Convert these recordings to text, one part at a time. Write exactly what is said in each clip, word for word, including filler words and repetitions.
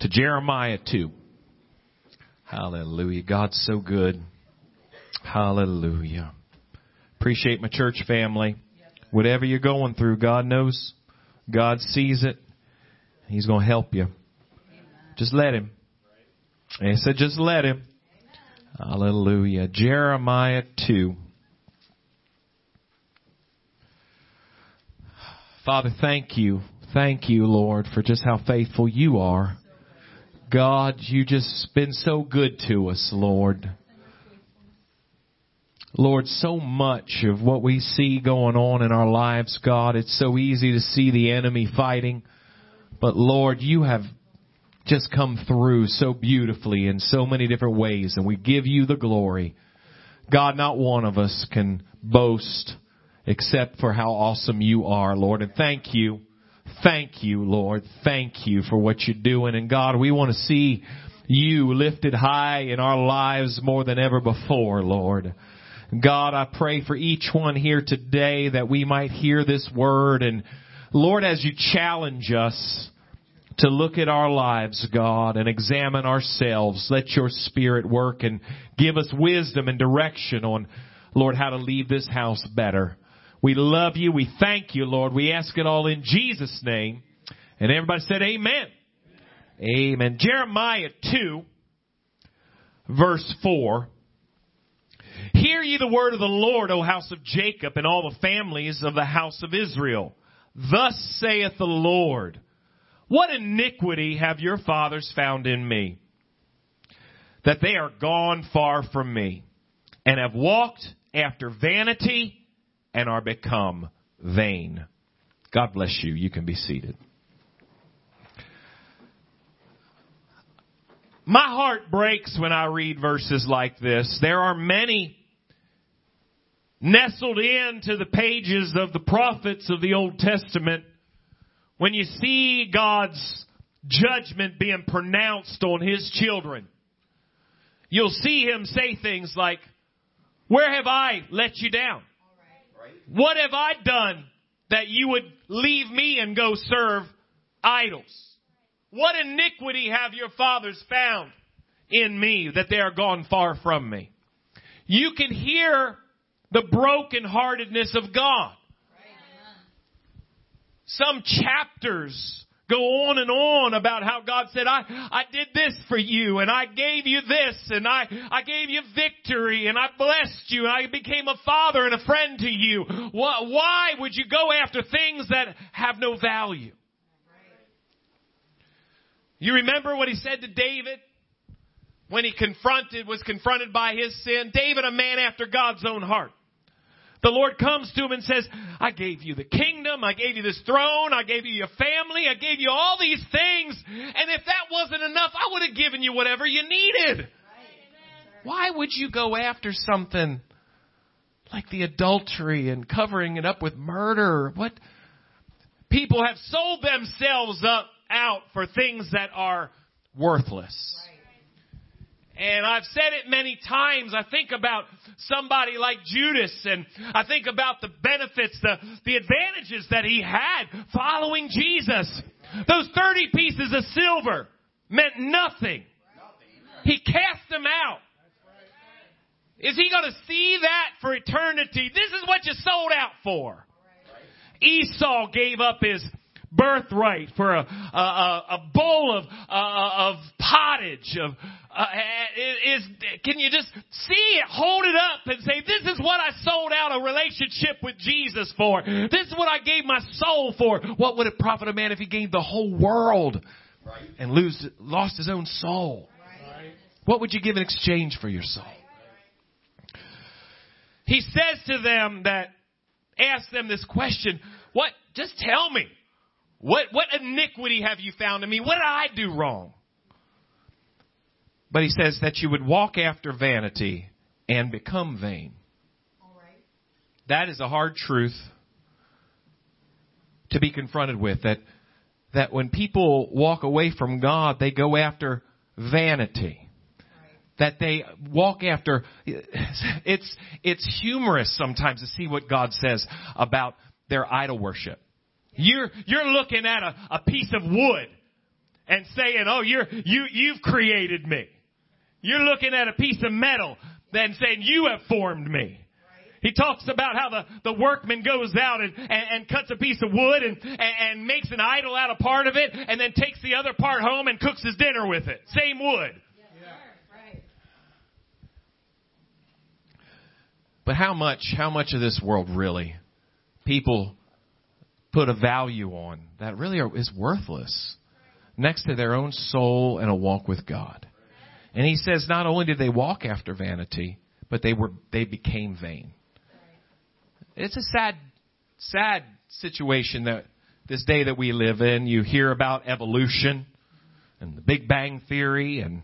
to Jeremiah two. Hallelujah. God's so good. Hallelujah. Appreciate my church family. Whatever you're going through, God knows. God sees it. He's going to help you. Just let him. And he said, just let him. Hallelujah. Jeremiah two. Father, thank you. Thank you, Lord, for just how faithful you are. God, you just been so good to us, Lord. Lord, so much of what we see going on in our lives, God, it's so easy to see the enemy fighting. But Lord, you have just come through so beautifully in so many different ways, and we give you the glory. God, not one of us can boast except for how awesome you are, Lord. And thank you. Thank you, Lord. Thank you for what you're doing. And God, we want to see you lifted high in our lives more than ever before, Lord. God, I pray for each one here today that we might hear this word. And Lord, as you challenge us to look at our lives, God, and examine ourselves, let your spirit work and give us wisdom and direction on, Lord, how to leave this house better. We love you. We thank you, Lord. We ask it all in Jesus' name. And everybody said amen. Amen. Amen. Jeremiah two, verse four. Hear ye the word of the Lord, O house of Jacob, and all the families of the house of Israel. Thus saith the Lord, what iniquity have your fathers found in me, that they are gone far from me, and have walked after vanity, and are become vain. God bless you. You can be seated. My heart breaks when I read verses like this. There are many nestled into the pages of the prophets of the Old Testament. When you see God's judgment being pronounced on his children, you'll see him say things like, where have I let you down? What have I done that you would leave me and go serve idols? What iniquity have your fathers found in me that they are gone far from me? You can hear the brokenheartedness of God. Some chapters go on and on about how God said, I, I did this for you, and I gave you this, and I, I gave you victory, and I blessed you, and I became a father and a friend to you. Why, why would you go after things that have no value? You remember what he said to David when he confronted, was confronted by his sin? David, a man after God's own heart. The Lord comes to him and says, I gave you the kingdom, I gave you this throne, I gave you your family, I gave you all these things. And if that wasn't enough, I would have given you whatever you needed. Right. Why would you go after something like the adultery and covering it up with murder? What? People have sold themselves up out for things that are worthless. Right. And I've said it many times. I think about somebody like Judas, and I think about the benefits, the, the advantages that he had following Jesus. Those thirty pieces of silver meant nothing. He cast them out. Is he going to see that for eternity? This is what you sold out for. Esau gave up his birthright for a, a, a bowl of, uh, of pottage of, uh, is, can you just see it, hold it up and say, this is what I sold out a relationship with Jesus for. This is what I gave my soul for. What would it profit a man if he gained the whole world right. and lose, lost his own soul? Right. What would you give in exchange for your soul? Right. He says to them that, ask them this question, what, just tell me. What what iniquity have you found in me? What did I do wrong? But he says that you would walk after vanity and become vain. All right. That is a hard truth to be confronted with. That that when people walk away from God, they go after vanity. Right. That they walk after. It's it's humorous sometimes to see what God says about their idol worship. You're, you're looking at a, a piece of wood and saying, oh, you're, you, you've created me. You're looking at a piece of metal and saying, you have formed me. He talks about how the, the workman goes out and, and, and cuts a piece of wood and, and, and makes an idol out of part of it and then takes the other part home and cooks his dinner with it. Same wood. Yes, yeah. Right. But how much, how much of this world really people put a value on that really are, is worthless next to their own soul and a walk with God. And he says not only did they walk after vanity, but they were they became vain. It's a sad, sad situation that this day that we live in. You hear about evolution and the Big Bang Theory and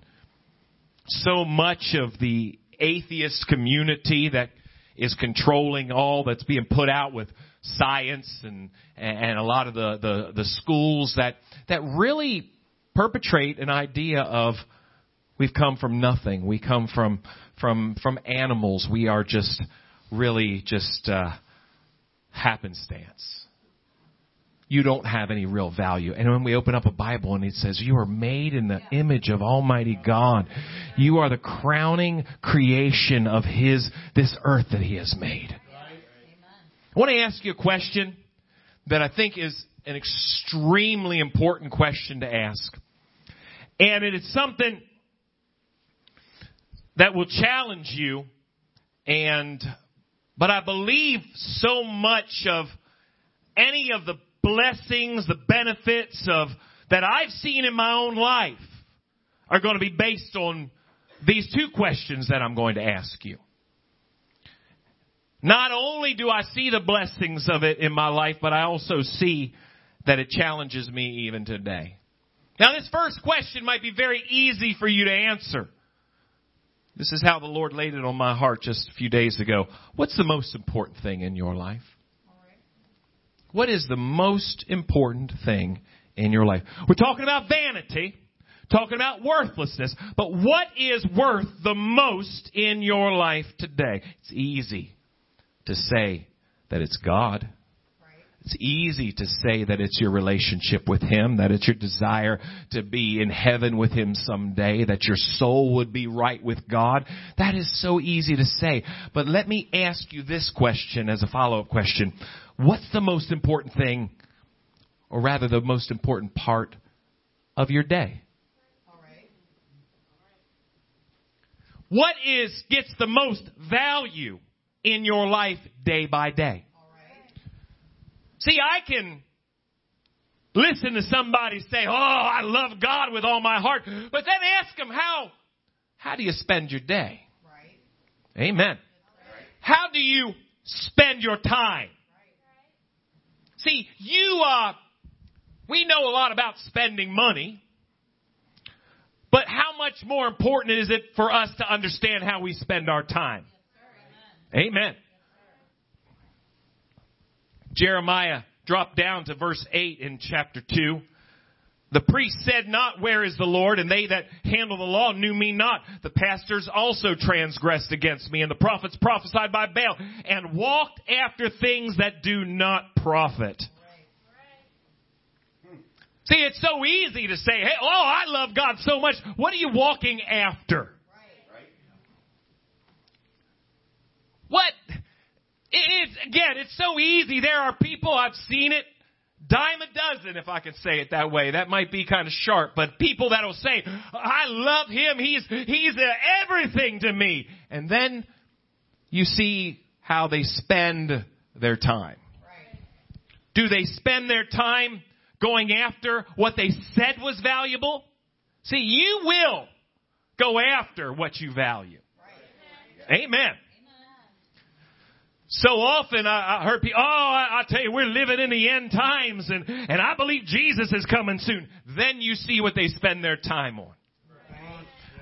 so much of the atheist community that is controlling all that's being put out with science and, and a lot of the, the, the schools that, that really perpetrate an idea of we've come from nothing. We come from from from animals. We are just really just uh, happenstance. You don't have any real value. And when we open up a Bible and it says you are made in the image of Almighty God, you are the crowning creation of His this earth that He has made. I want to ask you a question that I think is an extremely important question to ask. And it is something that will challenge you, and but I believe so much of any of the blessings, the benefits of that I've seen in my own life are going to be based on these two questions that I'm going to ask you. Not only do I see the blessings of it in my life, but I also see that it challenges me even today. Now, this first question might be very easy for you to answer. This is how the Lord laid it on my heart just a few days ago. What's the most important thing in your life? What is the most important thing in your life? We're talking about vanity, talking about worthlessness, but what is worth the most in your life today? It's easy to say that it's God. It's easy to say that it's your relationship with Him, that it's your desire to be in heaven with Him someday, that your soul would be right with God. That is so easy to say. But let me ask you this question as a follow-up question. What's the most important thing, or rather the most important part of your day? What is gets the most value in your life day by day? See, I can listen to somebody say, oh, I love God with all my heart. But then ask them, how, how do you spend your day? Right. Amen. Right. How do you spend your time? Right. See, you, uh, we know a lot about spending money. But how much more important is it for us to understand how we spend our time? Yes, amen. Amen. Jeremiah dropped down to verse eight in chapter two. The priest said not, where is the Lord? And they that handle the law knew me not. The pastors also transgressed against me. And the prophets prophesied by Baal and walked after things that do not profit. Right. Right. See, it's so easy to say, hey, oh, I love God so much. What are you walking after? Right. Right. What? It's, again, it's so easy. There are people, I've seen it, dime a dozen, if I can say it that way. That might be kind of sharp, but people that will say, I love Him. He's he's everything to me. And then you see how they spend their time. Right. Do they spend their time going after what they said was valuable? See, you will go after what you value. Right. Amen. Amen. So often I, I heard people, oh, I, I tell you, we're living in the end times, and, and I believe Jesus is coming soon. Then you see what they spend their time on.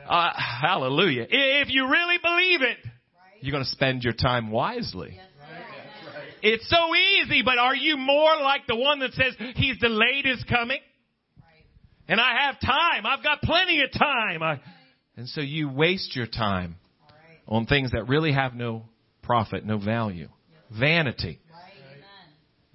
Uh, hallelujah. If you really believe it, you're going to spend your time wisely. It's so easy, but are you more like the one that says He's delayed His coming? And I have time. I've got plenty of time. I, and so you waste your time on things that really have no profit, no value, vanity.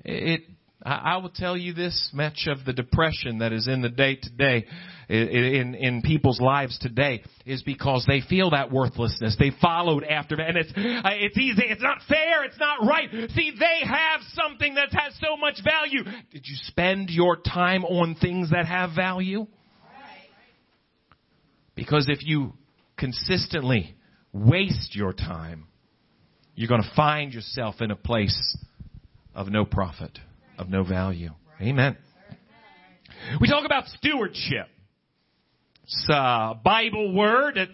It, I, I will tell you this much of the depression that is in the day today, in, in people's lives today, is because they feel that worthlessness. They followed after that. And it's, it's easy. It's not fair. It's not right. See, they have something that has so much value. Did you spend your time on things that have value? Because if you consistently waste your time, you're going to find yourself in a place of no profit, of no value. Amen. We talk about stewardship. It's a Bible word. It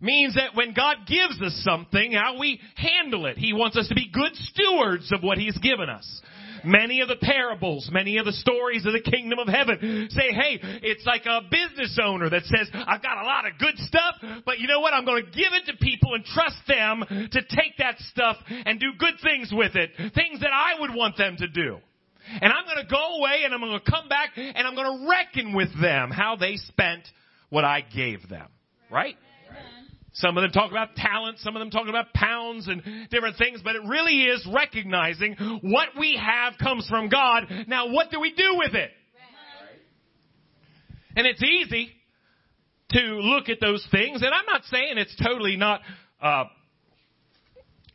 means that when God gives us something, how we handle it. He wants us to be good stewards of what He's given us. Many of the parables, many of the stories of the kingdom of heaven say, hey, it's like a business owner that says, I've got a lot of good stuff, but you know what? I'm going to give it to people and trust them to take that stuff and do good things with it, things that I would want them to do. And I'm going to go away and I'm going to come back and I'm going to reckon with them how they spent what I gave them, right? Some of them talk about talent, some of them talk about pounds and different things, but it really is recognizing what we have comes from God. Now, what do we do with it? And it's easy to look at those things, and I'm not saying it's totally not uh,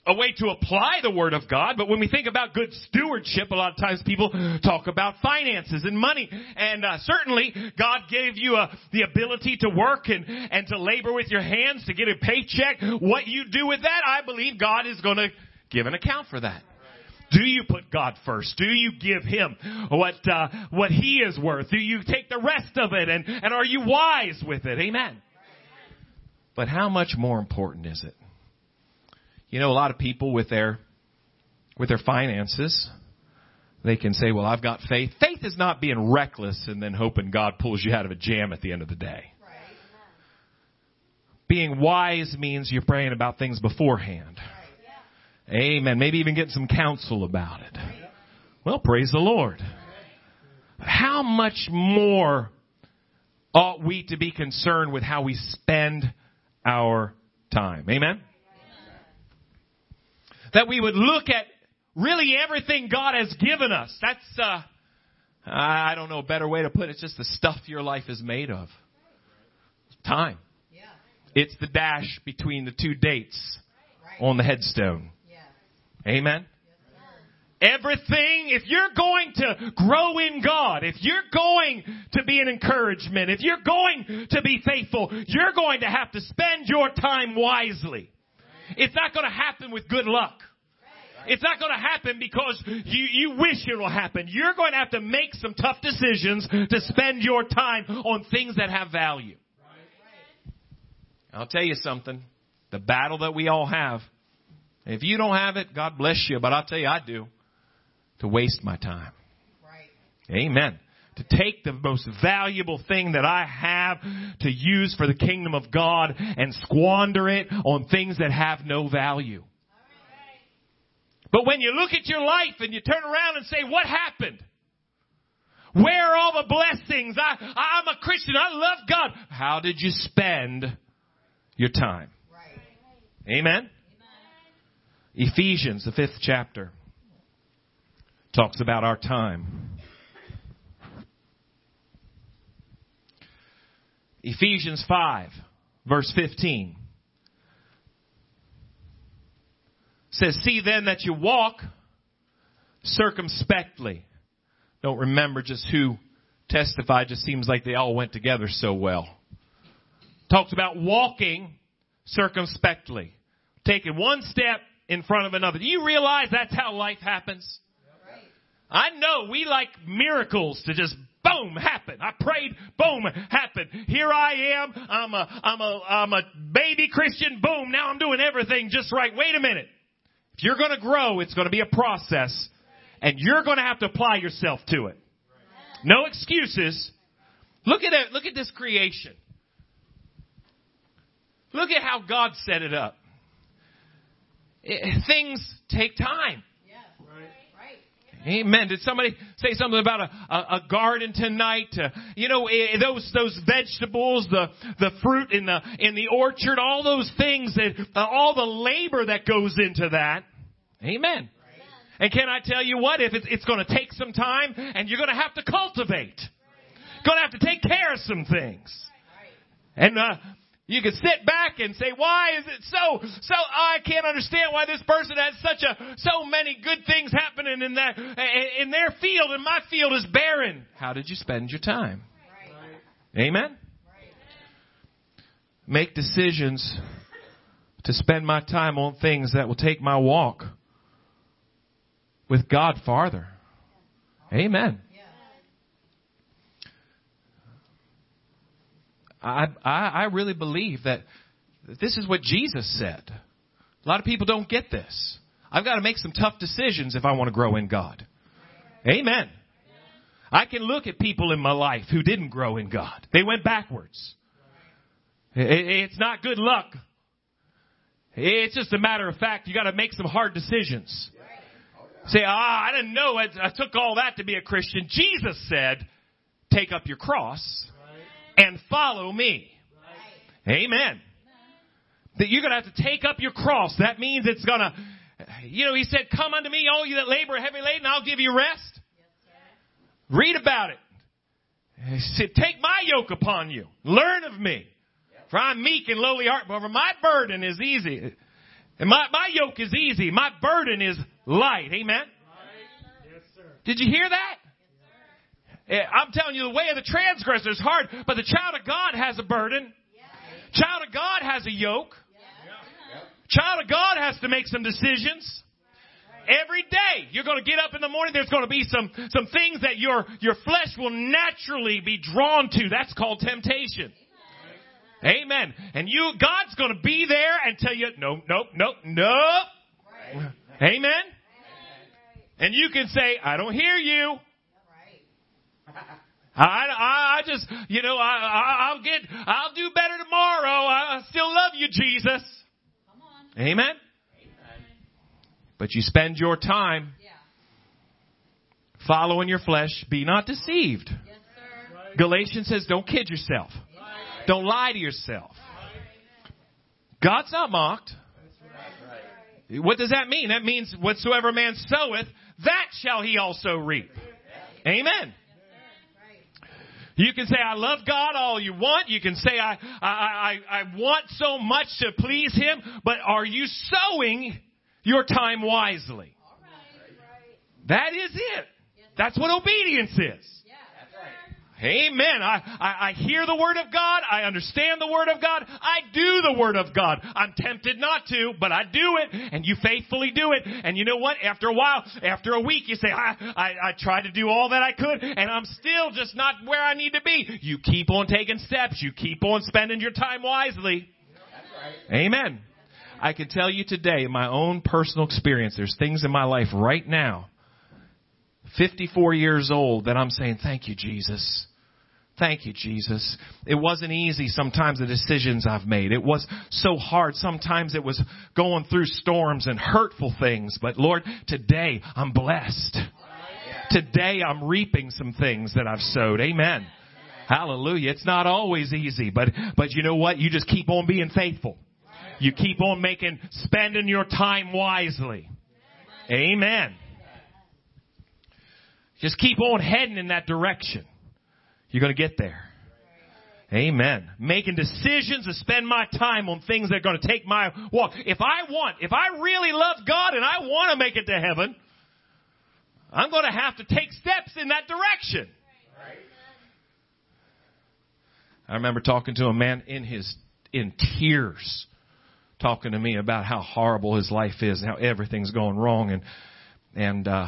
a way to apply the Word of God, but when we think about good stewardship, a lot of times people talk about finances and money. And uh, certainly, God gave you uh, the ability to work and, and to labor with your hands, to get a paycheck. What you do with that, I believe God is going to give an account for that. Do you put God first? Do you give Him what uh, what He is worth? Do you take the rest of it? And, and are you wise with it? Amen. But how much more important is it? You know, a lot of people with their with their finances, they can say, well, I've got faith. Faith is not being reckless and then hoping God pulls you out of a jam at the end of the day. Right. Being wise means you're praying about things beforehand. Right. Yeah. Amen. Maybe even getting some counsel about it. Right. Well, praise the Lord. Right. How much more ought we to be concerned with how we spend our time? Amen. That we would look at really everything God has given us. That's, uh, I don't know a better way to put it. It's just the stuff your life is made of. Time. Yeah. It's the dash between the two dates right. on the headstone. Yeah. Amen. Yeah. Everything, if you're going to grow in God, if you're going to be an encouragement, if you're going to be faithful, you're going to have to spend your time wisely. It's not going to happen with good luck. It's not going to happen because you, you wish it will happen. You're going to have to make some tough decisions to spend your time on things that have value. I'll tell you something. The battle that we all have. If you don't have it, God bless you. But I'll tell you, I do. To waste my time. Amen. To take the most valuable thing that I have to use for the kingdom of God and squander it on things that have no value. Right. But when you look at your life and you turn around and say, what happened? Where are all the blessings? I, I, I'm a Christian. I love God. How did you spend your time? Right. Amen? Amen. Ephesians, the fifth chapter, talks about our time. Ephesians five, verse fifteen, says, see then that you walk circumspectly. Don't remember just who testified. Just seems like they all went together so well. Talks about walking circumspectly, taking one step in front of another. Do you realize that's how life happens? Right. I know we like miracles to just boom, happened. I prayed, boom, happened. Here I am. I'm a, I'm a, I'm a baby Christian. Boom. Now I'm doing everything just right. Wait a minute. If you're going to grow, it's going to be a process and you're going to have to apply yourself to it. No excuses. Look at it. Look at this creation. Look at how God set it up. It, things take time. Amen. Did somebody say something about a, a, a garden tonight? Uh, you know, those those vegetables, the the fruit in the in the orchard, all those things, that, uh, all the labor that goes into that. Amen. Right. And can I tell you what? If it's, it's going to take some time, and you're going to have to cultivate. Going to have to take care of some things. And uh, you can sit back and say, why is it so? So I can't understand why this person has such a so many good things happening in their, in their field, and my field is barren. How did you spend your time? Right. Amen? Right. Make decisions to spend my time on things that will take my walk with God farther. Amen. Yeah. I, I I really believe that this is what Jesus said. A lot of people don't get this. I've got to make some tough decisions if I want to grow in God. Amen. I can look at people in my life who didn't grow in God. They went backwards. It, it's not good luck. It's just a matter of fact. You got to make some hard decisions. Say, ah, I didn't know. I, I took all that to be a Christian. Jesus said, take up your cross and follow me. Right. Amen. That you're going to have to take up your cross. That means it's going to, you know, he said, come unto me, all you that labor and heavy laden, I'll give you rest. Yes, read about it. He said, take my yoke upon you. Learn of me. For I'm meek and lowly heart. For my burden is easy. And my, my yoke is easy. My burden is light. Amen. Light. Yes, sir. Did you hear that? Yes, sir. I'm telling you, the way of the transgressor is hard, but the child of God has a burden. Yes. Child of God has a yoke. Yes. Child of God has to make some decisions. Right. Every day you're going to get up in the morning. There's going to be some, some things that your, your flesh will naturally be drawn to. That's called temptation. Amen. And you, God's going to be there and tell you, no, no, no, no. Right. Amen. Right. And you can say, I don't hear you. Right. I, I, I just, you know, I, I, I'll get, I'll do better tomorrow. I still love you, Jesus. Come on. Amen. Amen. But you spend your time yeah. following your flesh. Be not deceived. Yes, sir. Right. Galatians says, don't kid yourself. Don't lie to yourself. God's not mocked. What does that mean? That means whatsoever man soweth, that shall he also reap. Amen. You can say, I love God all you want. You can say, I, I, I, I want so much to please him. But are you sowing your time wisely? That is it. That's what obedience is. Amen. I, I, I hear the word of God. I understand the word of God. I do the word of God. I'm tempted not to, but I do it. And you faithfully do it. And you know what? After a while, after a week, you say, I, I, I tried to do all that I could, and I'm still just not where I need to be. You keep on taking steps. You keep on spending your time wisely. That's right. Amen. I can tell you today, in my own personal experience, there's things in my life right now, fifty-four years old, that I'm saying, thank you, Jesus. Thank you, Jesus. It wasn't easy sometimes, the decisions I've made. It was so hard. Sometimes it was going through storms and hurtful things. But Lord, today I'm blessed. Today I'm reaping some things that I've sowed. Amen. Hallelujah. It's not always easy, but, but you know what? You just keep on being faithful. You keep on making, spending your time wisely. Amen. Just keep on heading in that direction. You're going to get there. Amen. Making decisions to spend my time on things that are going to take my walk. If I want, if I really love God and I want to make it to heaven, I'm going to have to take steps in that direction. I remember talking to a man in his, in tears, talking to me about how horrible his life is and how everything's going wrong. And, and, uh,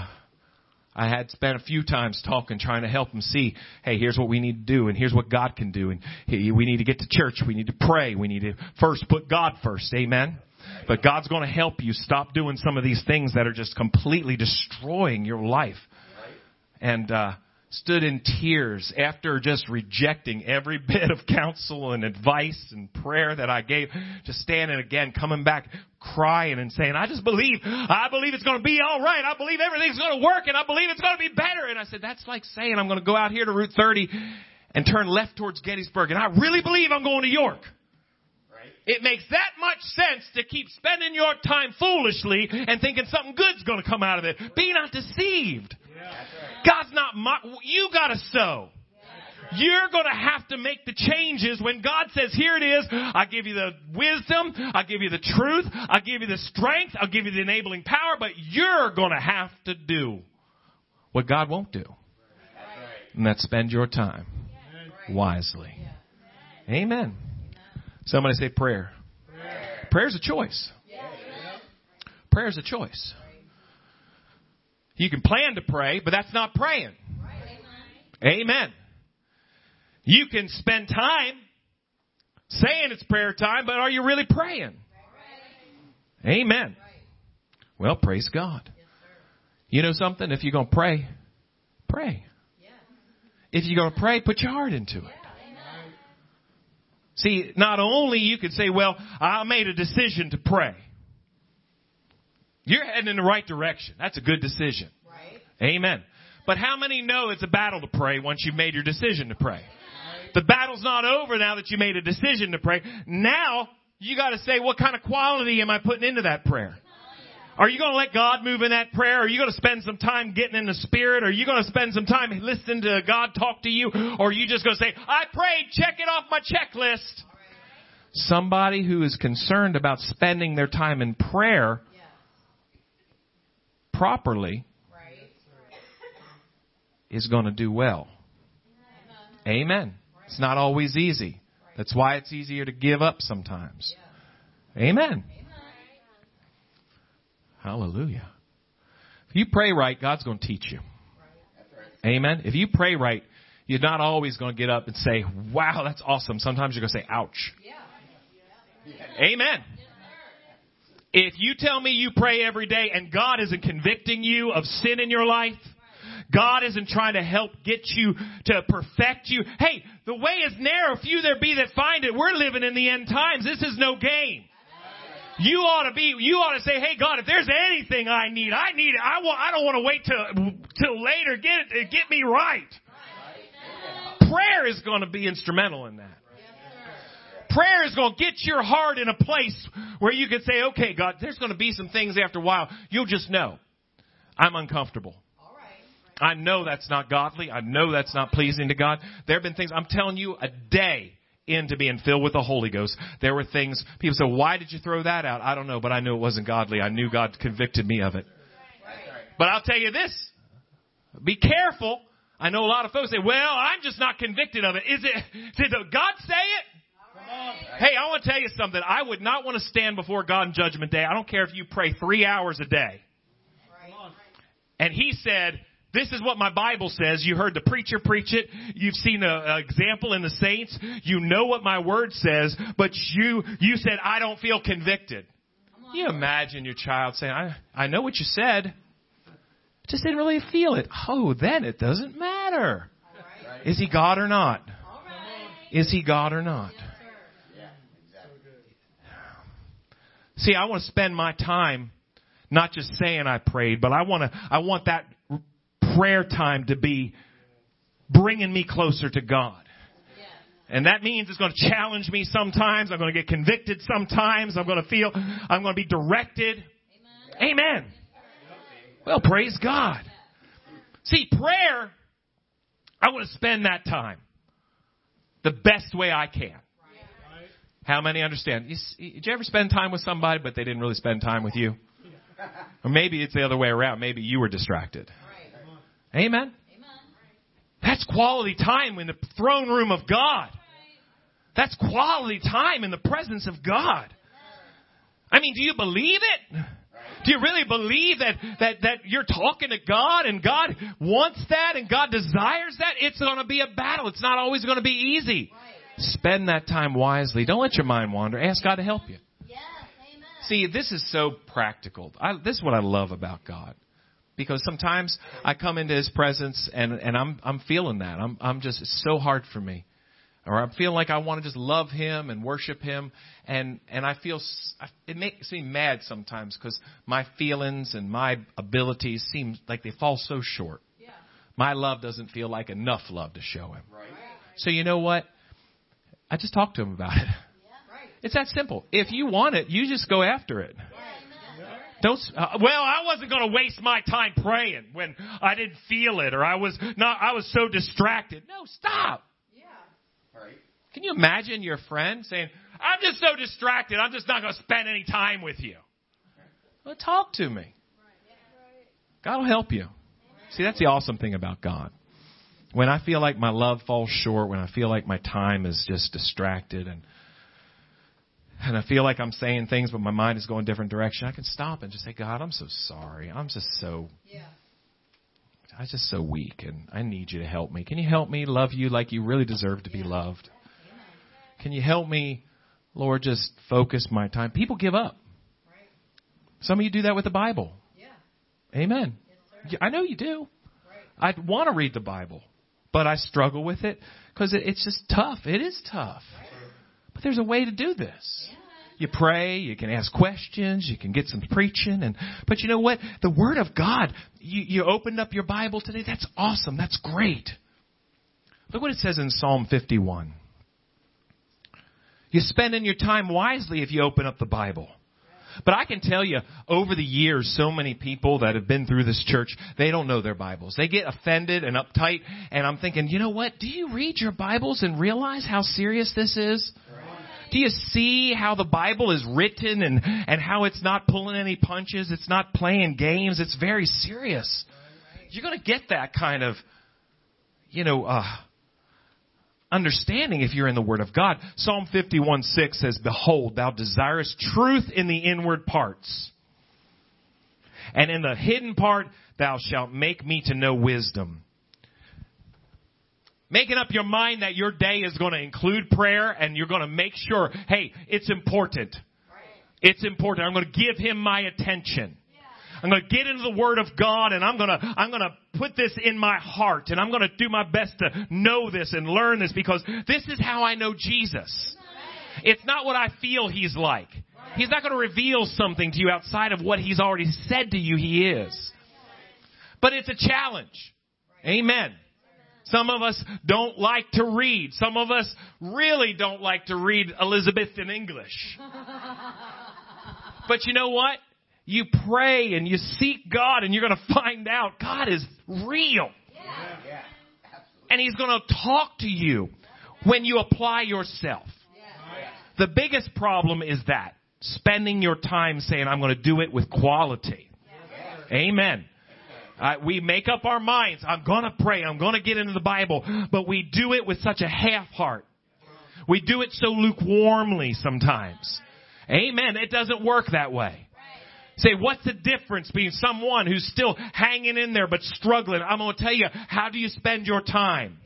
I had spent a few times talking, trying to help him see, hey, here's what we need to do, and here's what God can do, and we need to get to church, we need to pray, we need to first put God first, amen? But God's going to help you stop doing some of these things that are just completely destroying your life. And uh stood in tears after just rejecting every bit of counsel and advice and prayer that I gave, just standing again, coming back, crying and saying, I just believe, I believe it's going to be all right. I believe everything's going to work, and I believe it's going to be better. And I said, that's like saying I'm going to go out here to Route thirty and turn left towards Gettysburg, and I really believe I'm going to York. Right. Right. It makes that much sense to keep spending your time foolishly and thinking something good's going to come out of it. Right. Be not deceived. Yeah. Right. God's not mo- you got to sow. You're going to have to make the changes when God says, here it is. I give you the wisdom. I give you the truth. I give you the strength. I'll give you the enabling power. But you're going to have to do what God won't do. And that's spend your time wisely. Amen. Somebody say prayer. Prayer. Prayer's a choice. Prayer's a choice. You can plan to pray, but that's not praying. Amen. You can spend time saying it's prayer time, but are you really praying? Right. Amen. Right. Well, praise God. Yes, you know something? If you're going to pray, pray. Yeah. If you're going to pray, put your heart into it. Yeah. See, not only you can say, well, I made a decision to pray. You're heading in the right direction. That's a good decision. Right. Amen. But how many know it's a battle to pray once you've made your decision to pray? The battle's not over now that you made a decision to pray. Now, you got to say, what kind of quality am I putting into that prayer? Are you going to let God move in that prayer? Are you going to spend some time getting in the Spirit? Are you going to spend some time listening to God talk to you? Or are you just going to say, I prayed, check it off my checklist? Somebody who is concerned about spending their time in prayer properly is going to do well. Amen. It's not always easy. That's why it's easier to give up sometimes. Yeah. Amen. Amen. Hallelujah. If you pray right, God's going to teach you. Right. Amen. If you pray right, you're not always going to get up and say, wow, that's awesome. Sometimes you're going to say, ouch. Yeah. Yeah. Amen. Yeah. If you tell me you pray every day and God isn't convicting you of sin in your life, God isn't trying to help get you to perfect you. Hey, the way is narrow. Few there be that find it. We're living in the end times. This is no game. You ought to be, you ought to say, hey, God, if there's anything I need, I need it. I want, I don't want to wait till, till later. Get it, get me right. Prayer is going to be instrumental in that. Prayer is going to get your heart in a place where you can say, okay, God, there's going to be some things after a while. You'll just know I'm uncomfortable. I know that's not godly. I know that's not pleasing to God. There have been things, I'm telling you, a day into being filled with the Holy Ghost, there were things, people said, why did you throw that out? I don't know, but I knew it wasn't godly. I knew God convicted me of it. But I'll tell you this, be careful. I know a lot of folks say, well, I'm just not convicted of it. Is it, did God say it? Hey, I want to tell you something. I would not want to stand before God on Judgment Day. I don't care if you pray three hours a day. And he said, this is what my Bible says. You heard the preacher preach it. You've seen an example in the saints. You know what my word says, but you, you said, I don't feel convicted. You imagine your child saying, I, I know what you said. Just didn't really feel it. Oh, then it doesn't matter. Right. Is he God or not? Right. Is he God or not? Yes, yeah, exactly. See, I want to spend my time not just saying I prayed, but I want to, I want that prayer time to be bringing me closer to God. Yeah. And that means it's going to challenge me sometimes. I'm going to get convicted sometimes. I'm going to feel, I'm going to be directed. Amen. Amen. Well, praise God. See, prayer, I want to spend that time the best way I can. Right. How many understand? You, did you ever spend time with somebody, but they didn't really spend time with you? Or maybe it's the other way around. Maybe you were distracted. Amen. Amen. That's quality time in the throne room of God. That's quality time in the presence of God. I mean, do you believe it? Do you really believe that, that, that you're talking to God and God wants that and God desires that? It's going to be a battle. It's not always going to be easy. Spend that time wisely. Don't let your mind wander. Ask God to help you. Yes, amen. See, this is so practical. I, this is what I love about God. Because sometimes I come into his presence and, and I'm I'm feeling that. I'm I'm just, it's so hard for me. Or I'm feeling like I want to just love him and worship him. And, and I feel, it makes me mad sometimes because my feelings and my abilities seem like they fall so short. Yeah. My love doesn't feel like enough love to show him. Right. So you know what? I just talk to him about it. Yeah. Right. It's that simple. If you want it, you just go after it. Don't, uh, well, I wasn't going to waste my time praying when I didn't feel it or I was not, I was so distracted. No, stop. Yeah. All right. Can you imagine your friend saying, I'm just so distracted, I'm just not going to spend any time with you? Well, talk to me. God will help you. See, that's the awesome thing about God. When I feel like my love falls short, when I feel like my time is just distracted and And I feel like I'm saying things, but my mind is going a different direction, I can stop and just say, God, I'm so sorry. I'm just so, yeah. I'm just so weak, and I need you to help me. Can you help me love you like you really deserve to be loved? Can you help me, Lord, just focus my time? People give up. Right. Some of you do that with the Bible. Yeah. Amen. Yes, I know you do. Right. I want to read the Bible, but I struggle with it because it, it's just tough. It is tough. Right. There's a way to do this. You pray, you can ask questions, you can get some preaching, and but you know what? The Word of God, you, you opened up your Bible today. That's awesome. That's great. Look what it says in Psalm fifty-one. You're spending your time wisely if you open up the Bible. But I can tell you, over the years, so many people that have been through this church, they don't know their Bibles. They get offended and uptight, and I'm thinking, you know what? Do you read your Bibles and realize how serious this is? Do you see how the Bible is written and, and how it's not pulling any punches? It's not playing games. It's very serious. You're going to get that kind of, you know, uh, understanding if you're in the Word of God. Psalm fifty-one six says, Behold, thou desirest truth in the inward parts. And in the hidden part, thou shalt make me to know wisdom. Making up your mind that your day is going to include prayer, and you're going to make sure, hey, it's important. It's important. I'm going to give him my attention. I'm going to get into the Word of God, and I'm going to, I'm going to put this in my heart, and I'm going to do my best to know this and learn this, because this is how I know Jesus. It's not what I feel he's like. He's not going to reveal something to you outside of what he's already said to you he is. But it's a challenge. Amen. Some of us don't like to read. Some of us really don't like to read Elizabethan English. But you know what? You pray and you seek God, and you're going to find out God is real. Yeah. Yeah. And he's going to talk to you when you apply yourself. Yeah. The biggest problem is that spending your time saying, I'm going to do it with quality. Yeah. Amen. Uh, we make up our minds. I'm going to pray. I'm going to get into the Bible. But we do it with such a half heart. We do it so lukewarmly sometimes. Amen. It doesn't work that way. Say, what's the difference between someone who's still hanging in there but struggling? I'm going to tell you, how do you spend your time?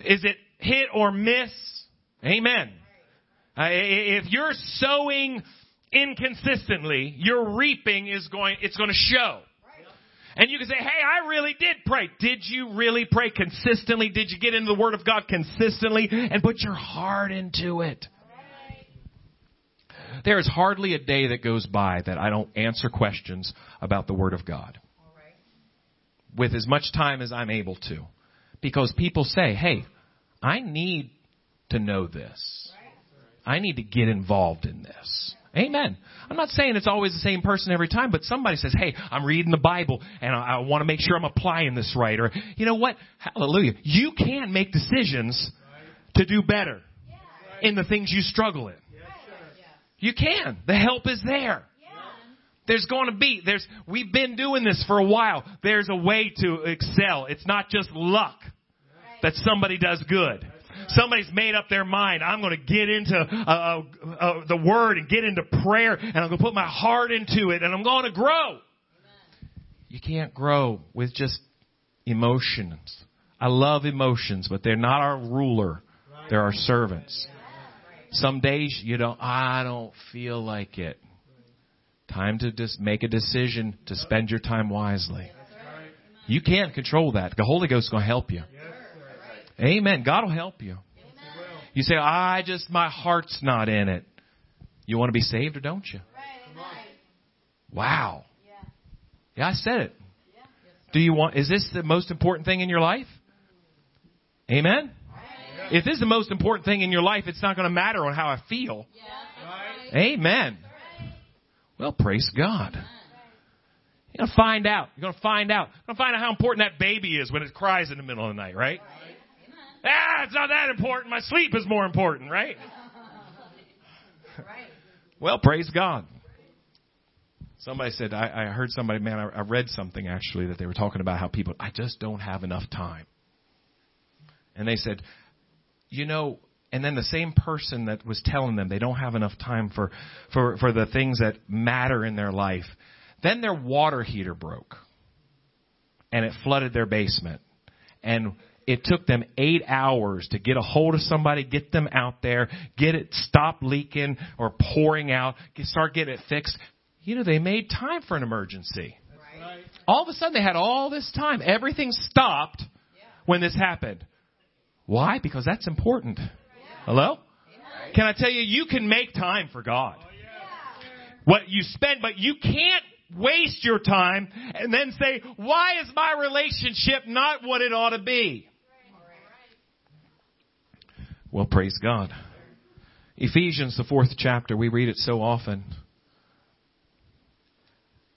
Is it hit or miss? Amen. Uh, if you're sowing inconsistently, your reaping is going, it's going to show. And you can say, hey, I really did pray. Did you really pray consistently? Did you get into the Word of God consistently and put your heart into it? Right. There is hardly a day that goes by that I don't answer questions about the Word of God. Right. With as much time as I'm able to. Because people say, hey, I need to know this. Right. I need to get involved in this. Amen. I'm not saying it's always the same person every time, but somebody says, hey, I'm reading the Bible, and I, I want to make sure I'm applying this right. Or, you know what? Hallelujah. You can make decisions to do better in the things you struggle in. You can. The help is there. There's going to be. There's. We've been doing this for a while. There's a way to excel. It's not just luck that somebody does good. Somebody's made up their mind. I'm going to get into uh, uh, the Word and get into prayer, and I'm going to put my heart into it, and I'm going to grow. Amen. You can't grow with just emotions. I love emotions, but they're not our ruler. They're our servants. Some days, you know, I don't feel like it. Time to just make a decision to spend your time wisely. You can't control that. The Holy Ghost is going to help you. Amen. God will help you. Amen. You say, I just, my heart's not in it. You want to be saved or don't you? Right. Wow. Yeah. yeah, I said it. Yeah. Do you want, is this the most important thing in your life? Amen. Right. If this is the most important thing in your life, it's not going to matter on how I feel. Yeah. Right. Amen. Right. Well, praise God. Right. You're going to find out. You're going to find out. You're going to find out how important that baby is when it cries in the middle of the night, right? Right. Ah, it's not that important. My sleep is more important, right? Right. Well, praise God. Somebody said, I, I heard somebody, man, I, I read something actually that they were talking about how people, I just don't have enough time. And they said, you know, and then the same person that was telling them they don't have enough time for, for, for the things that matter in their life, then their water heater broke and it flooded their basement. And it took them eight hours to get a hold of somebody, get them out there, get it, stop leaking or pouring out, start getting it fixed. You know, they made time for an emergency. Right. All of a sudden, they had all this time. Everything stopped when this happened. Why? Because that's important. Yeah. Hello? Yeah. Can I tell you, you can make time for God. Oh, yeah. Yeah. What you spend, but you can't waste your time and then say, why is my relationship not what it ought to be? Right. Well, praise God. Ephesians, the fourth chapter, we read it so often.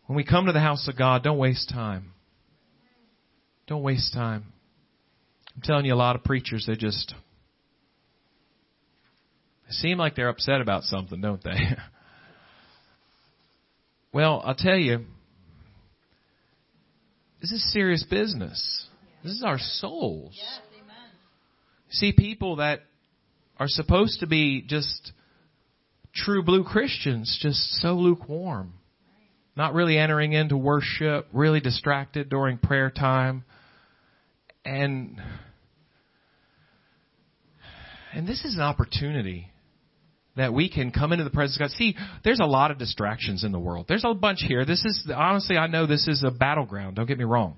When we come to the house of God, don't waste time. Don't waste time. I'm telling you, a lot of preachers, they just they seem like they're upset about something, don't they? Well, I'll tell you, this is serious business. This is our souls. Yes, amen. See, people that are supposed to be just true blue Christians, just so lukewarm, not really entering into worship, really distracted during prayer time. And and this is an opportunity that we can come into the presence of God. See, there's a lot of distractions in the world. There's a bunch here. This is honestly, I know this is a battleground. Don't get me wrong.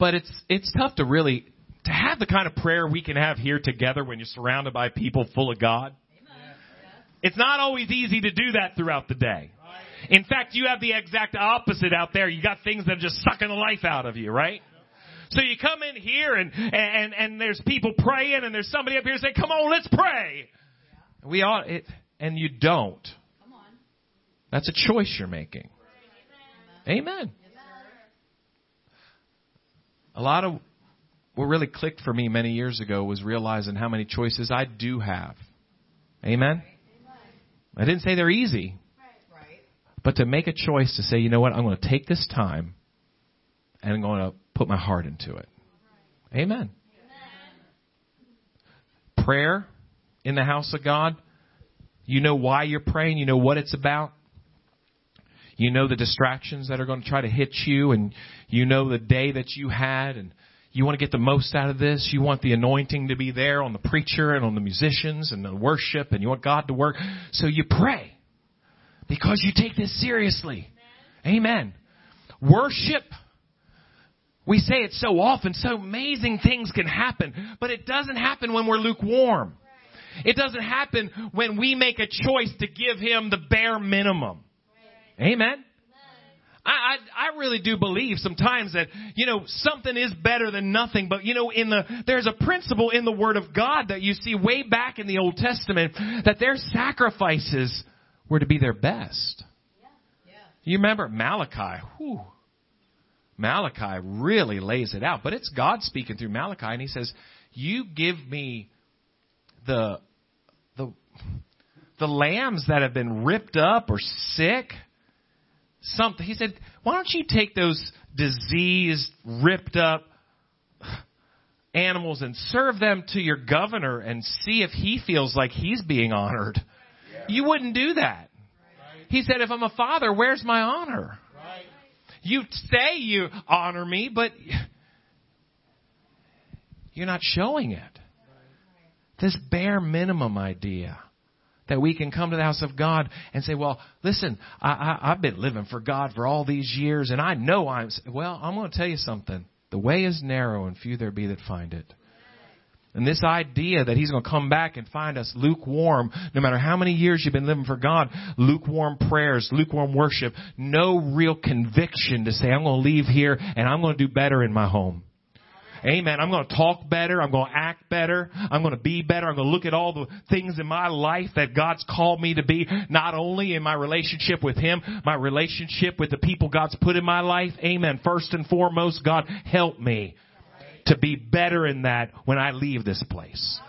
But it's it's tough to really to have the kind of prayer we can have here together when you're surrounded by people full of God. Amen. It's not always easy to do that throughout the day. In fact, you have the exact opposite out there. You got things that are just sucking the life out of you, right? So you come in here and, and, and there's people praying and there's somebody up here saying, come on, let's pray. Yeah. We all, it, and you don't. Come on. That's a choice you're making. Amen. Amen. Amen. A lot of what really clicked for me many years ago was realizing how many choices I do have. Amen. Right. I didn't say they're easy. Right. But to make a choice to say, you know what, I'm going to take this time and I'm going to put my heart into it. Amen. Amen. Prayer in the house of God. You know why you're praying. You know what it's about. You know the distractions that are going to try to hit you. And you know the day that you had. And you want to get the most out of this. You want the anointing to be there on the preacher and on the musicians and the worship. And you want God to work. So you pray. Because you take this seriously. Amen. Amen. Worship. We say it so often, so amazing things can happen, but it doesn't happen when we're lukewarm. Right. It doesn't happen when we make a choice to give him the bare minimum. Right. Amen? Amen. I, I I really do believe sometimes that, you know, something is better than nothing, but you know, in the there's a principle in the Word of God that you see way back in the Old Testament that their sacrifices were to be their best. Yeah. Yeah. You remember Malachi, whew. Malachi really lays it out, but it's God speaking through Malachi, and he says, you give me the the the lambs that have been ripped up or sick. Something. He said, why don't you take those diseased, ripped up animals and serve them to your governor and see if he feels like he's being honored? Yeah. You wouldn't do that. Right. He said, if I'm a father, where's my honor? Right. You say you honor me, but you're not showing it. This bare minimum idea that we can come to the house of God and say, well, listen, I, I, I've been living for God for all these years, and I know I'm... Well, I'm going to tell you something. The way is narrow, and few there be that find it. And this idea that he's going to come back and find us lukewarm, no matter how many years you've been living for God, lukewarm prayers, lukewarm worship, no real conviction to say, I'm going to leave here and I'm going to do better in my home. Amen. I'm going to talk better. I'm going to act better. I'm going to be better. I'm going to look at all the things in my life that God's called me to be, not only in my relationship with Him, my relationship with the people God's put in my life. Amen. First and foremost, God, help me to be better in that when I leave this place.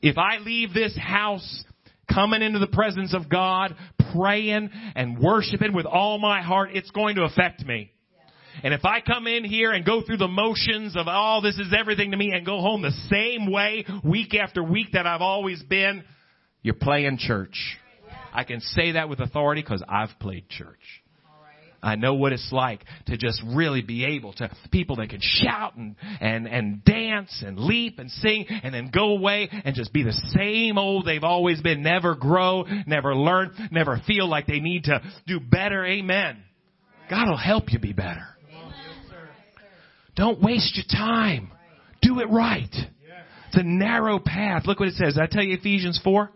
If I leave this house coming into the presence of God, praying and worshiping with all my heart, it's going to affect me. And if I come in here and go through the motions of all oh, this is everything to me and go home the same way week after week that I've always been, you're playing church. I can say that with authority because I've played church. I know what it's like to just really be able to people that can shout and, and, and dance and leap and sing and then go away and just be the same old they've always been, never grow, never learn, never feel like they need to do better. Amen. God will help you be better. Amen. Don't waste your time. Do it right. It's a narrow path. Look what it says. Did I tell you Ephesians four?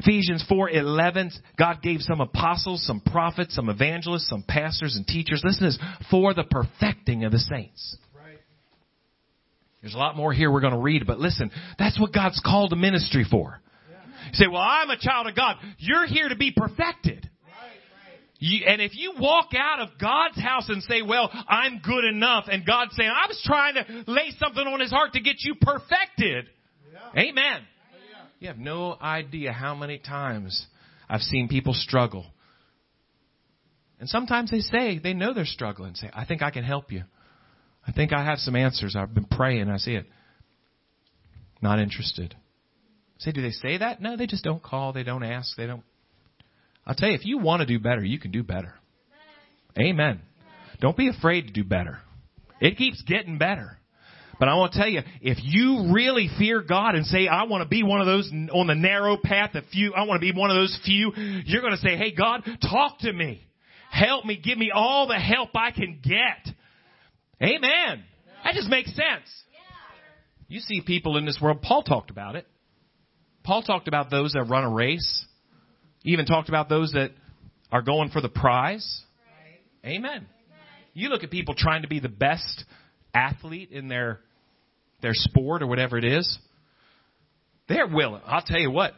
Ephesians four eleven, God gave some apostles, some prophets, some evangelists, some pastors and teachers. Listen to this, for the perfecting of the saints. Right. There's a lot more here we're going to read, but listen, that's what God's called a ministry for. Yeah. You say, well, I'm a child of God. You're here to be perfected. Right, right. You, and if you walk out of God's house and say, well, I'm good enough, and God's saying, I was trying to lay something on His heart to get you perfected. Yeah. Amen. You have no idea how many times I've seen people struggle. And sometimes they say, they know they're struggling. Say, I think I can help you. I think I have some answers. I've been praying. I see it. Not interested. Say, do they say that? No, they just don't call. They don't ask. They don't. I'll tell you, if you want to do better, you can do better. Amen. Don't be afraid to do better. It keeps getting better. But I want to tell you, if you really fear God and say, I want to be one of those on the narrow path, the few, I want to be one of those few, you're going to say, hey, God, talk to me. Help me. Give me all the help I can get. Amen. That just makes sense. You see people in this world. Paul talked about it. Paul talked about those that run a race. He even talked about those that are going for the prize. Amen. You look at people trying to be the best athlete in their their sport or whatever it is, they're willing. I'll tell you what,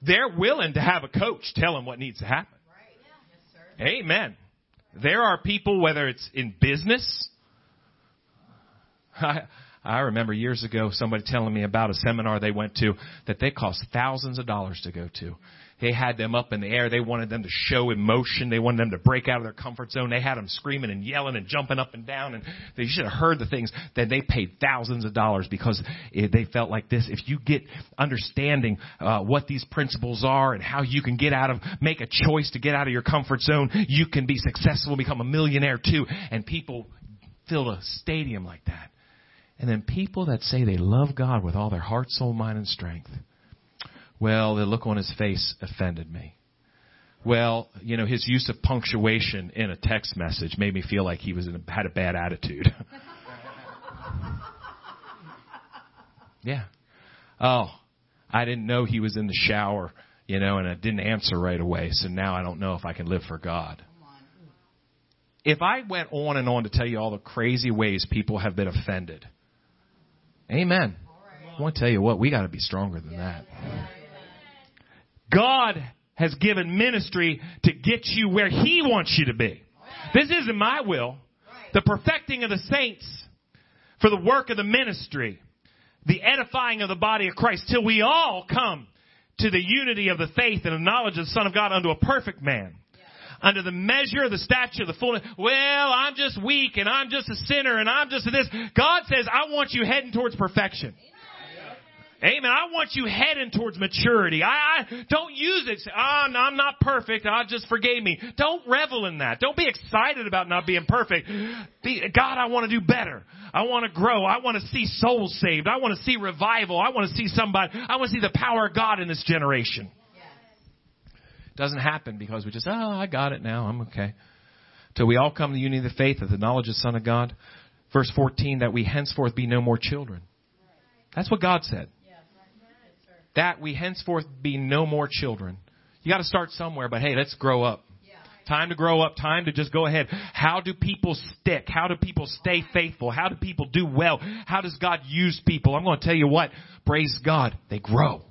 they're willing to have a coach tell them what needs to happen. Right. Yeah. Yes, sir. Amen. There are people, whether it's in business. I, I remember years ago somebody telling me about a seminar they went to that they cost thousands of dollars to go to. They had them up in the air. They wanted them to show emotion. They wanted them to break out of their comfort zone. They had them screaming and yelling and jumping up and down. And they should have heard the things that they paid thousands of dollars because it, they felt like this. If you get understanding uh, what these principles are and how you can get out of, make a choice to get out of your comfort zone, you can be successful, become a millionaire too. And people fill a stadium like that. And then people that say they love God with all their heart, soul, mind, and strength. Well, the look on his face offended me. Well, you know, his use of punctuation in a text message made me feel like he was in a, had a bad attitude. Yeah. Oh, I didn't know he was in the shower, you know, and I didn't answer right away. So now I don't know if I can live for God. If I went on and on to tell you all the crazy ways people have been offended. Amen. I want to tell you what, we got to be stronger than that. God has given ministry to get you where He wants you to be. This isn't my will. The perfecting of the saints for the work of the ministry, the edifying of the body of Christ, till we all come to the unity of the faith and the knowledge of the Son of God unto a perfect man. Under the measure of the stature of the fullness. Well, I'm just weak and I'm just a sinner and I'm just this. God says, I want you heading towards perfection. Amen. I want you heading towards maturity. I, I don't use it. Ah, oh, no, I'm not perfect. I oh, just forgave me. Don't revel in that. Don't be excited about not being perfect. Be, God, I want to do better. I want to grow. I want to see souls saved. I want to see revival. I want to see somebody. I want to see the power of God in this generation. It doesn't happen because we just, oh, I got it now. I'm okay. Till we all come to the unity of the faith of the knowledge of the Son of God. Verse fourteen, that we henceforth be no more children. That's what God said. That we henceforth be no more children. You got to start somewhere, but hey, let's grow up. time to grow up, time to just go ahead. How do people stick? How do people stay faithful? How do people do well? How does God use people? I'm going to tell you what, praise God, they grow.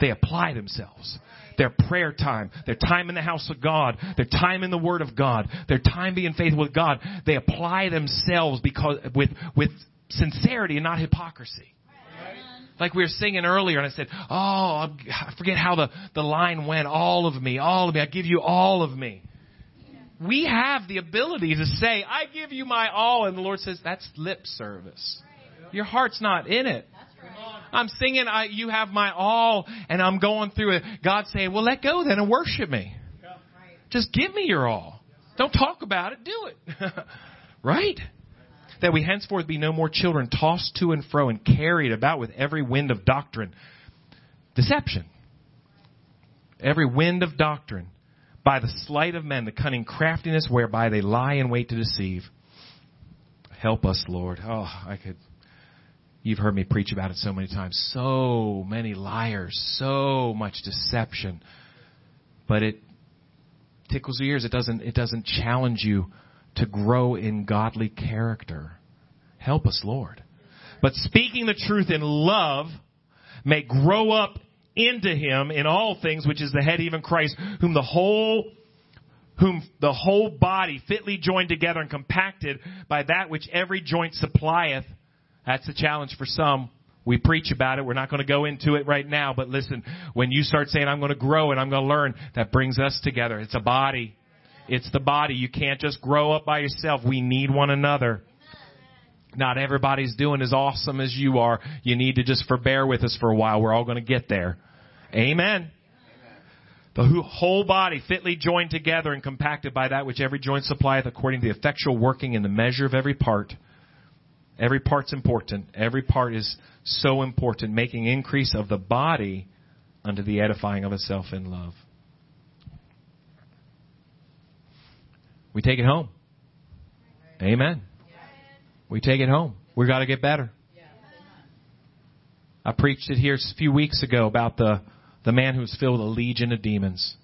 They apply themselves. Their prayer time, their time in the house of God, their time in the Word of God, their time being faithful with God, they apply themselves because with with sincerity and not hypocrisy. Like we were singing earlier, and I said, oh, I forget how the, the line went, all of me, all of me, I give you all of me. Yeah. We have the ability to say, I give you my all, and the Lord says, that's lip service. Right. Your heart's not in it. That's right. I'm singing, I, you have my all, and I'm going through it. God's saying, well, let go then and worship me. Yeah. Right. Just give me your all. Yes. Don't talk about it, do it. Right? That we henceforth be no more children tossed to and fro and carried about with every wind of doctrine. Deception. Every wind of doctrine. By the sleight of men, the cunning craftiness whereby they lie in wait to deceive. Help us, Lord. Oh, I could. You've heard me preach about it so many times. So many liars. So much deception. But it tickles your ears. It doesn't, it doesn't challenge you to grow in godly character. Help us, Lord. But speaking the truth in love may grow up into him in all things, which is the head, even Christ, whom the whole whom the whole body fitly joined together and compacted by that which every joint supplieth. That's the challenge for some. We preach about it. We're not going to go into it right now. But listen, when you start saying, I'm going to grow and I'm going to learn, that brings us together. It's a body. It's the body. You can't just grow up by yourself. We need one another. Not everybody's doing as awesome as you are. You need to just forbear with us for a while. We're all going to get there. Amen. The whole body fitly joined together and compacted by that which every joint supplieth according to the effectual working in the measure of every part. Every part's important. Every part is so important, making increase of the body unto the edifying of itself in love. We take it home. Amen. We take it home. We've got to get better. I preached it here a few weeks ago about the, the man who was filled with a legion of demons.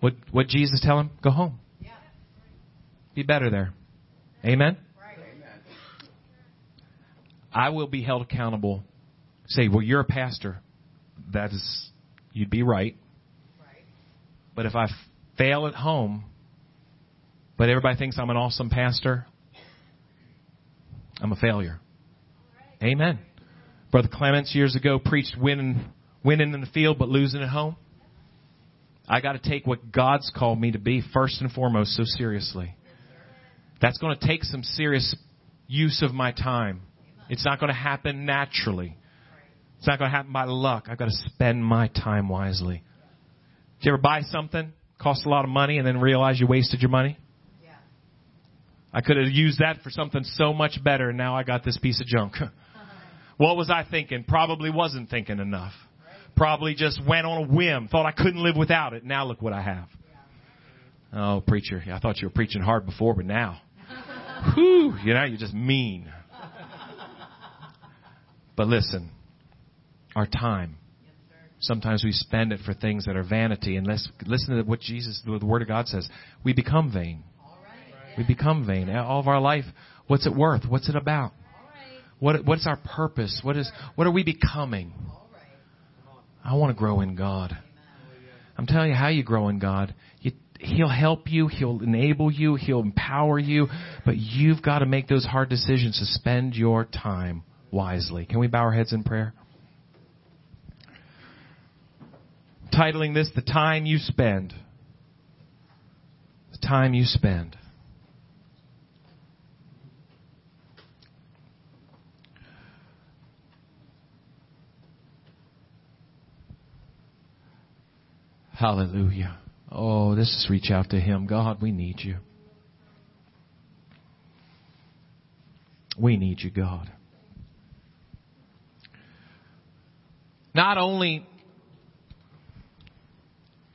What what Jesus tell him? Go home. Be better there. Amen. I will be held accountable. Say, well, you're a pastor. That is, you'd be right. But if I fail at home, but everybody thinks I'm an awesome pastor, I'm a failure. Amen. Brother Clements years ago preached winning, winning in the field but losing at home. I got to take what God's called me to be first and foremost so seriously. That's going to take some serious use of my time. It's not going to happen naturally. It's not going to happen by luck. I've got to spend my time wisely. Did you ever buy something, cost a lot of money, and then realize you wasted your money? I could have used that for something so much better. Now I got this piece of junk. What was I thinking? Probably wasn't thinking enough. Probably just went on a whim. Thought I couldn't live without it. Now look what I have. Oh, preacher, I thought you were preaching hard before, but now. Whew, you know, you're just mean. But listen, our time. Sometimes we spend it for things that are vanity. And let's listen to what Jesus, the Word of God says. We become vain. We become vain. All of our life, what's it worth? What's it about? What What's our purpose? What is? What are we becoming? I want to grow in God. I'm telling you how you grow in God. You, he'll help you. He'll enable you. He'll empower you. But you've got to make those hard decisions to spend your time wisely. Can we bow our heads in prayer? Titling this, The Time You Spend. The Time You Spend. Hallelujah. Oh, this is reach out to him. God, we need you. We need you, God. Not only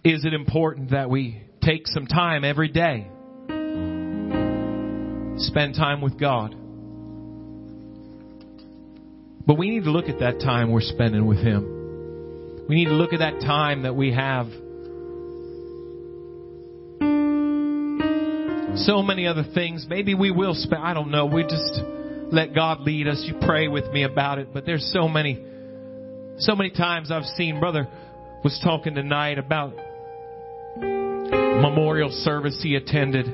is it important that we take some time every day, spend time with God, but we need to look at that time we're spending with him. We need to look at that time that we have so many other things. Maybe we will spend, I don't know. We just let God lead us. You pray with me about it. But there's so many, so many times I've seen. Brother was talking tonight about memorial service he attended.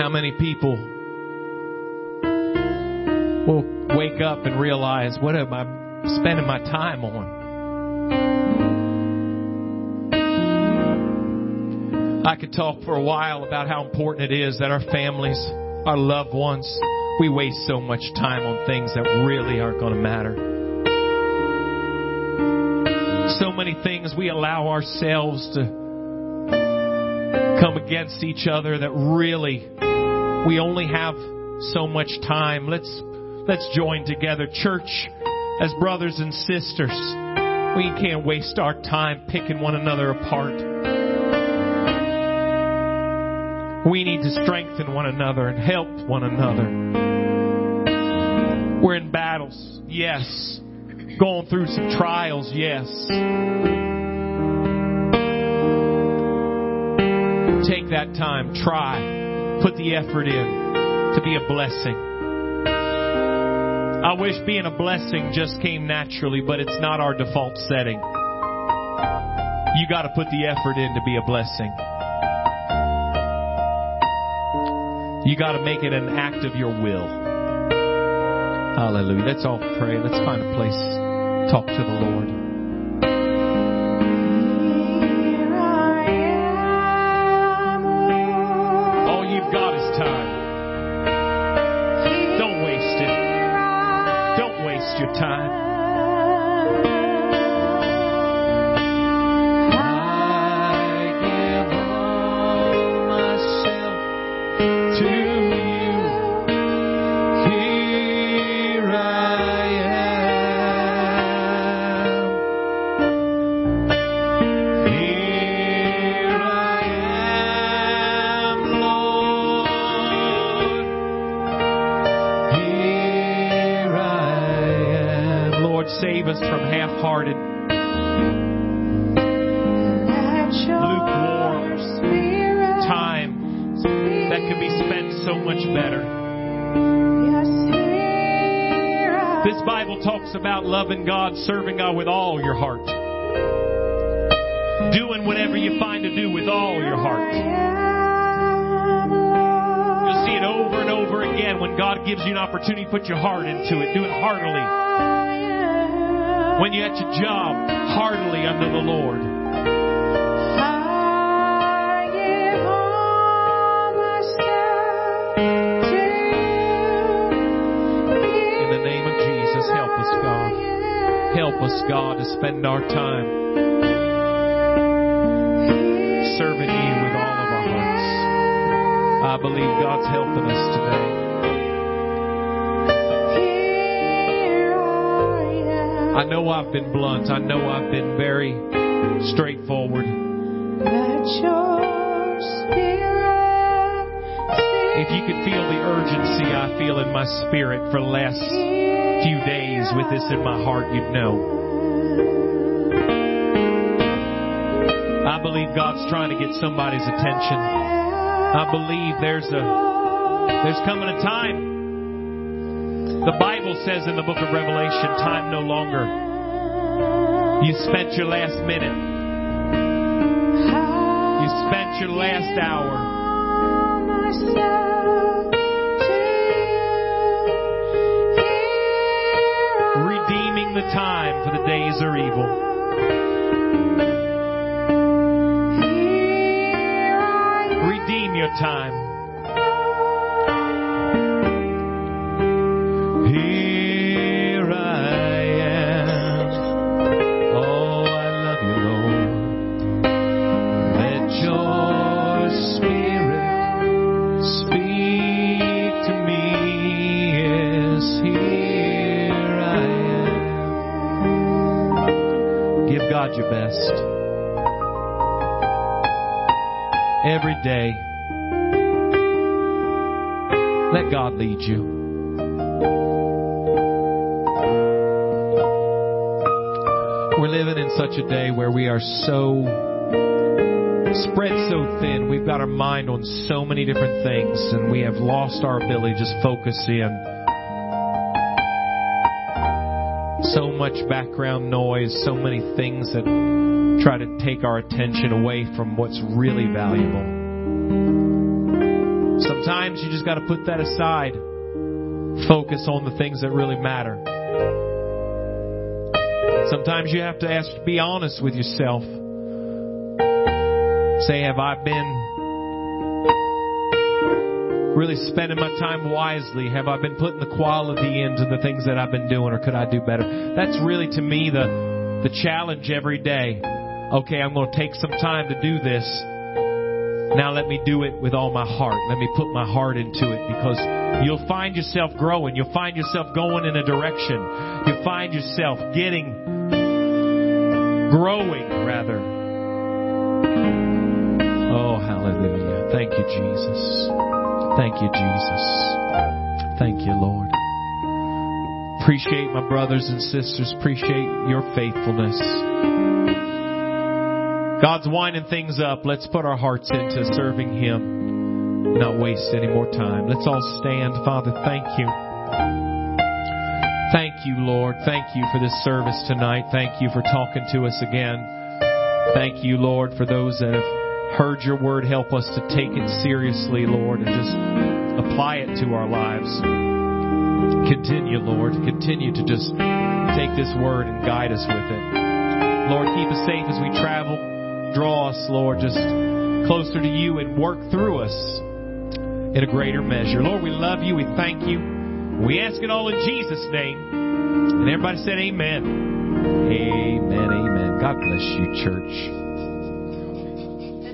How many people will wake up and realize, what am I spending my time on? I could talk for a while about how important it is that our families, our loved ones, we waste so much time on things that really aren't going to matter. So many things we allow ourselves to come against each other that really, we only have so much time. Let's let's join together, church, as brothers and sisters. We can't waste our time picking one another apart. We need to strengthen one another and help one another. We're in battles, yes. Going through some trials, yes. Take that time, try, put the effort in to be a blessing. I wish being a blessing just came naturally, but it's not our default setting. You got to put the effort in to be a blessing. You got to make it an act of your will. Hallelujah. Let's all pray. Let's find a place. Talk to the Lord. Loving God, serving God with all your heart. Doing whatever you find to do with all your heart. You'll see it over and over again when God gives you an opportunity, put your heart into it. Do it heartily. When you're at your job, heartily unto the Lord. Us, God, to spend our time serving you with all of our hearts. I believe God's helping us today. I know I've been blunt. I know I've been very straightforward. If you could feel the urgency I feel in my spirit for less few days with this in my heart, you'd know. I believe God's trying to get somebody's attention. I believe there's a there's coming a time. The Bible says in the book of Revelation, time no longer. You spent your last minute. You spent your last hour. The time, for the days are evil. Redeem your time. Here I am. Oh, I love you, Lord. Let your spirit speak to me. Yes, here. Give God your best. Every day. Let God lead you. We're living in such a day where we are so Spread so thin. We've got our mind on so many different things, and we have lost our ability to just focus in. So much background noise, so many things that try to take our attention away from what's really valuable. Sometimes you just got to put that aside. Focus on the things that really matter. Sometimes you have to ask, be honest with yourself. Say, have I been really spending my time wisely? Have I been putting the quality into the things that I've been doing, or could I do better? That's really, to me, the, the challenge every day. Okay, I'm going to take some time to do this. Now let me do it with all my heart. Let me put my heart into it, because you'll find yourself growing. You'll find yourself going in a direction. You'll find yourself getting, growing, rather. Oh, hallelujah. Thank you, Jesus. Thank you, Jesus. Thank you, Lord. Appreciate my brothers and sisters. Appreciate your faithfulness. God's winding things up. Let's put our hearts into serving Him. Not waste any more time. Let's all stand. Father, thank you. Thank you, Lord. Thank you for this service tonight. Thank you for talking to us again. Thank you, Lord, for those that have heard your word. Help us to take it seriously, Lord, and just apply it to our lives. Continue, Lord. Continue to just take this word and guide us with it. Lord, keep us safe as we travel. Draw us, Lord, just closer to you, and work through us in a greater measure. Lord, we love you. We thank you. We ask it all in Jesus' name. And everybody said amen. Amen, amen. God bless you, church.